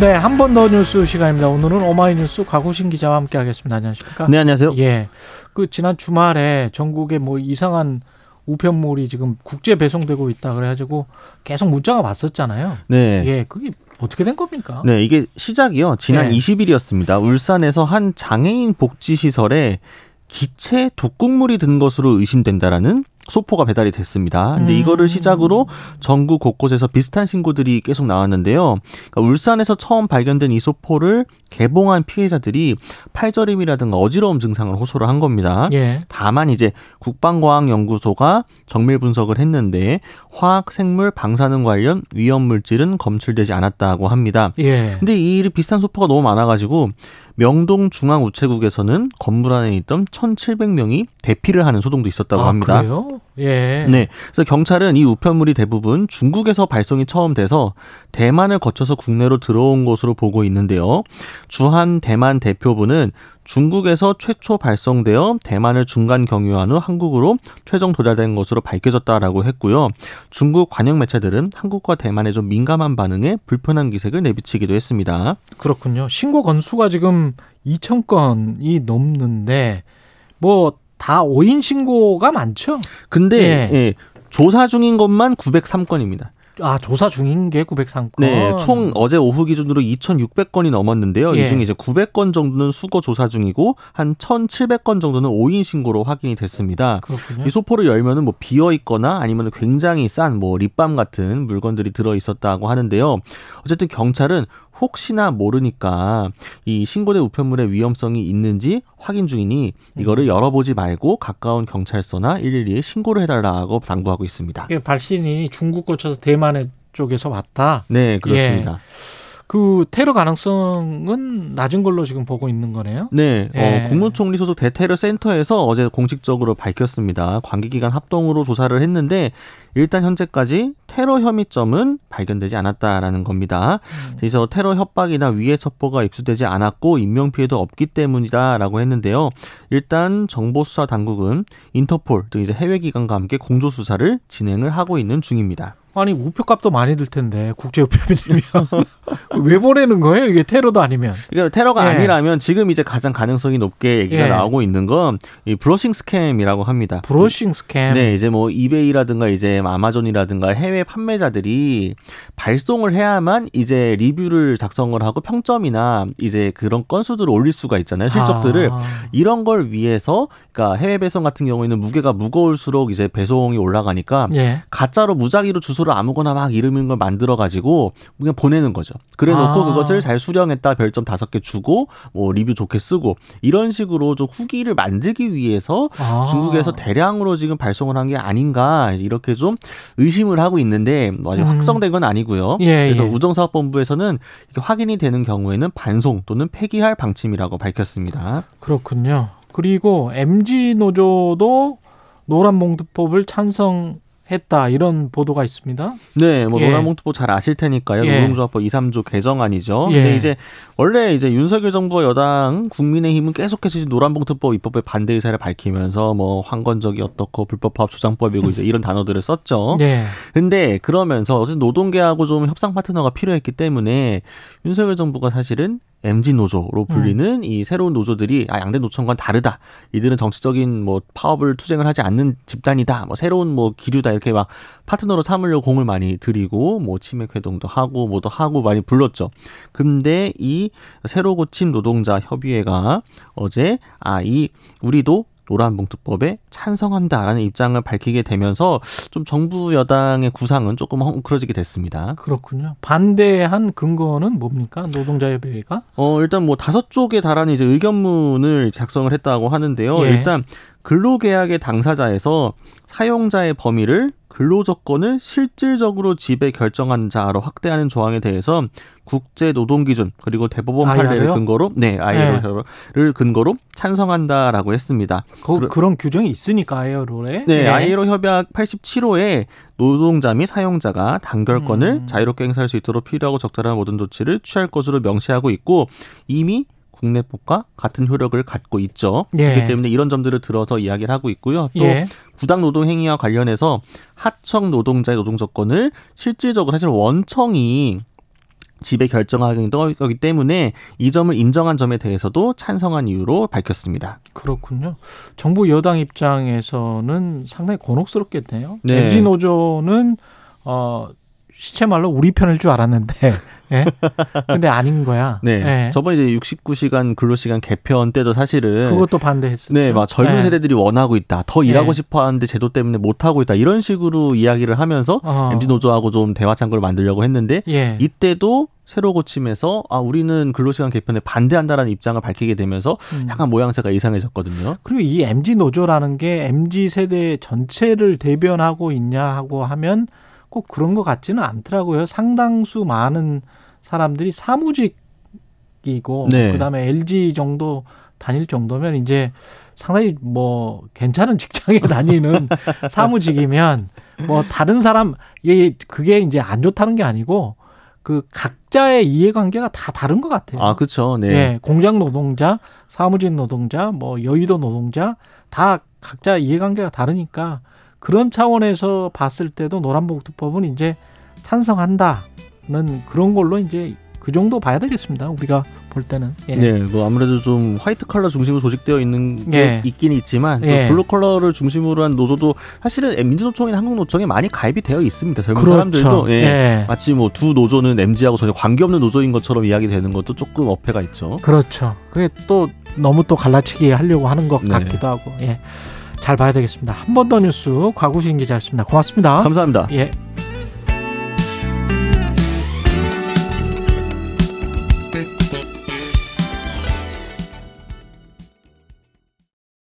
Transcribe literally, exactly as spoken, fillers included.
네, 한번 더 뉴스 시간입니다. 오늘은 어마이뉴스 곽우신 기자와 함께하겠습니다. 안녕하십니까? 네, 안녕하세요. 예, 그 지난 주말에 전국에 뭐 이상한 우편물이 지금 국제 배송되고 있다 그래가지고 계속 문자가 왔었잖아요. 네. 예, 그게 어떻게 된 겁니까? 네, 이게 시작이요. 지난 네. 이십일이었습니다. 울산에서 한 장애인 복지시설에 기체 독극물이 든 것으로 의심된다라는 소포가 배달이 됐습니다. 근데 음. 이거를 시작으로 전국 곳곳에서 비슷한 신고들이 계속 나왔는데요. 그러니까 울산에서 처음 발견된 이 소포를 개봉한 피해자들이 팔저림이라든가 어지러움 증상을 호소를 한 겁니다. 예. 다만 이제 국방과학연구소가 정밀 분석을 했는데 화학, 생물, 방사능 관련 위험물질은 검출되지 않았다고 합니다. 예. 근데 이 비슷한 소포가 너무 많아가지고 명동 중앙우체국에서는 건물 안에 있던 천칠백 명이 대피를 하는 소동도 있었다고 아, 합니다. 그래요? 예. 네. 그래서 경찰은 이 우편물이 대부분 중국에서 발송이 처음 돼서 대만을 거쳐서 국내로 들어온 것으로 보고 있는데요. 주한 대만 대표부는 중국에서 최초 발송되어 대만을 중간 경유한 후 한국으로 최종 도달된 것으로 밝혀졌다라고 했고요. 중국 관영 매체들은 한국과 대만의 좀 민감한 반응에 불편한 기색을 내비치기도 했습니다. 그렇군요. 신고 건수가 지금 이천 건이 넘는데 뭐 다 오인 신고가 많죠? 근데 예. 예, 조사 중인 것만 구백삼 건입니다. 아, 조사 중인 게 구백삼 건. 네, 총 어제 오후 기준으로 이천육백 건이 넘었는데요. 예. 이 중에 이제 구백 건 정도는 수거 조사 중이고 한 천칠백 건 정도는 오인 신고로 확인이 됐습니다. 그렇군요. 이 소포를 열면은 뭐 비어 있거나 아니면 굉장히 싼 뭐 립밤 같은 물건들이 들어 있었다고 하는데요. 어쨌든 경찰은 혹시나 모르니까 이 신고된 우편물의 위험성이 있는지 확인 중이니 이거를 열어보지 말고 가까운 경찰서나 일일이에 신고를 해달라고 당부하고 있습니다. 발신이 중국 거쳐서 대만 쪽에서 왔다. 네, 그렇습니다. 예. 그 테러 가능성은 낮은 걸로 지금 보고 있는 거네요. 네. 예. 어, 국무총리 소속 대테러 센터에서 어제 공식적으로 밝혔습니다. 관계기관 합동으로 조사를 했는데 일단 현재까지 테러 혐의점은 발견되지 않았다라는 겁니다. 그래서 테러 협박이나 위해 첩보가 입수되지 않았고 인명피해도 없기 때문이다라고 했는데요. 일단 정보수사당국은 인터폴 등 이제 해외기관과 함께 공조수사를 진행을 하고 있는 중입니다. 아니 우표값도 많이 들 텐데 국제 우편이면 왜 보내는 거예요? 이게 테러도 아니면. 그러니까 테러가 예. 아니라면 지금 이제 가장 가능성이 높게 얘기가 예. 나오고 있는 건 이 브러싱 스캠이라고 합니다. 브러싱 스캠. 네, 이제 뭐 이베이라든가 이제 아마존이라든가 해외 판매자들이 발송을 해야만 이제 리뷰를 작성을 하고 평점이나 이제 그런 건수들을 올릴 수가 있잖아요. 실적들을 아. 이런 걸 위해서 그러니까 해외 배송 같은 경우에는 무게가 무거울수록 이제 배송이 올라가니까 예. 가짜로 무작위로 주소 를 아무거나 막 이름인 걸 만들어가지고 그냥 보내는 거죠. 그래놓고 아. 그것을 잘 수령했다 별점 다섯 개 주고 뭐 리뷰 좋게 쓰고 이런 식으로 좀 후기를 만들기 위해서 아. 중국에서 대량으로 지금 발송을 한 게 아닌가 이렇게 좀 의심을 하고 있는데 아직 음. 확정된 건 아니고요. 예, 그래서 예. 우정사업본부에서는 이렇게 확인이 되는 경우에는 반송 또는 폐기할 방침이라고 밝혔습니다. 그렇군요. 그리고 엠지 노조도 노란봉투법을 찬성. 했다 이런 보도가 있습니다. 네, 뭐 예. 노란봉투법 잘 아실 테니까요. 예. 노동조합법 이, 삼 조 개정안이죠. 예. 근데 이제 원래 이제 윤석열 정부와 여당, 국민의힘은 계속해서 노란봉투법 입법에 반대 의사를 밝히면서 뭐 황건적이 어떻고 불법화합 조장법이고 이제 이런 단어들을 썼죠. 예. 근데 그러면서 어쨌든 노동계하고 좀 협상 파트너가 필요했기 때문에 윤석열 정부가 사실은 엠지 노조로 불리는 음. 이 새로운 노조들이 아, 양대 노총과는 다르다. 이들은 정치적인 뭐 파업을 투쟁을 하지 않는 집단이다. 뭐 새로운 뭐 기류다. 이렇게 막 파트너로 삼으려고 공을 많이 들이고 뭐 치맥 회동도 하고 뭐도 하고 많이 불렀죠. 근데 이 새로 고침 노동자 협의회가 어제 아, 이 우리도 노란봉투법에 찬성한다라는 입장을 밝히게 되면서 좀 정부 여당의 구상은 조금 헝클어지게 됐습니다. 그렇군요. 반대한 근거는 뭡니까? 노동자협의회가? 어, 일단 뭐 다섯 쪽에 달하는 이제 의견문을 작성을 했다고 하는데요. 예. 일단 근로계약의 당사자에서 사용자의 범위를 근로조건을 실질적으로 지배 결정한 자로 확대하는 조항에 대해서 국제노동기준 그리고 대법원 판례를 근거로 네 아이엘오를 네. 근거로 찬성한다라고 했습니다. 그, 그러, 그런 규정이 있으니까 아이엘오에. 네, 네. 아이엘오 협약 팔십칠 호에 노동자 및 사용자가 단결권을 음. 자유롭게 행사할 수 있도록 필요하고 적절한 모든 조치를 취할 것으로 명시하고 있고 이미 국내법과 같은 효력을 갖고 있죠. 예. 그렇기 때문에 이런 점들을 들어서 이야기를 하고 있고요. 또 예. 부당 노동 행위와 관련해서 하청 노동자의 노동 조건을 실질적으로 사실 원청이 지배 결정하기 때문에 이 점을 인정한 점에 대해서도 찬성한 이유로 밝혔습니다. 그렇군요. 정부 여당 입장에서는 상당히 곤혹스럽겠네요. 네. 엠지노조는 어, 시체 말로 우리 편일 줄 알았는데 예? 근데 아닌 거야. 네. 예. 저번에 이제 육십구 시간 근로시간 개편 때도 사실은 그것도 반대했었죠. 네, 막 젊은 예. 세대들이 원하고 있다. 더 일하고 예. 싶어 하는데 제도 때문에 못 하고 있다. 이런 식으로 이야기를 하면서 어. 엠지 노조하고 좀 대화 창구를 만들려고 했는데 예. 이때도 새로 고침해서 아 우리는 근로시간 개편에 반대한다라는 입장을 밝히게 되면서 약간 모양새가 이상해졌거든요. 그리고 이 엠지 노조라는 게 엠지 세대 전체를 대변하고 있냐 하고 하면 꼭 그런 것 같지는 않더라고요. 상당수 많은 사람들이 사무직이고 네. 그다음에 엘지 정도 다닐 정도면 이제 상당히 뭐 괜찮은 직장에 다니는 사무직이면 뭐 다른 사람 예 그게 이제 안 좋다는 게 아니고 그 각자의 이해관계가 다 다른 것 같아요. 아 그렇죠. 네. 예, 공장 노동자, 사무직 노동자, 뭐 여의도 노동자 다 각자 이해관계가 다르니까. 그런 차원에서 봤을 때도 노란봉투법은 이제 찬성한다는 그런 걸로 이제 그 정도 봐야 되겠습니다. 우리가 볼 때는. 예. 네, 뭐 아무래도 좀 화이트 컬러 중심으로 조직되어 있는 게 예. 있긴 있지만 예. 블루 컬러를 중심으로 한 노조도 사실은 민주노총이나 한국노총에 많이 가입이 되어 있습니다. 젊은 그렇죠. 사람들도 예. 예. 마치 뭐 두 노조는 엠지하고 전혀 관계없는 노조인 것처럼 이야기되는 것도 조금 어폐가 있죠. 그렇죠. 그게 또 너무 또 갈라치기 하려고 하는 것 네. 같기도 하고. 예. 잘 봐야 되겠습니다. 한 번 더 뉴스 곽우신 기자였습니다. 고맙습니다. 감사합니다. 예.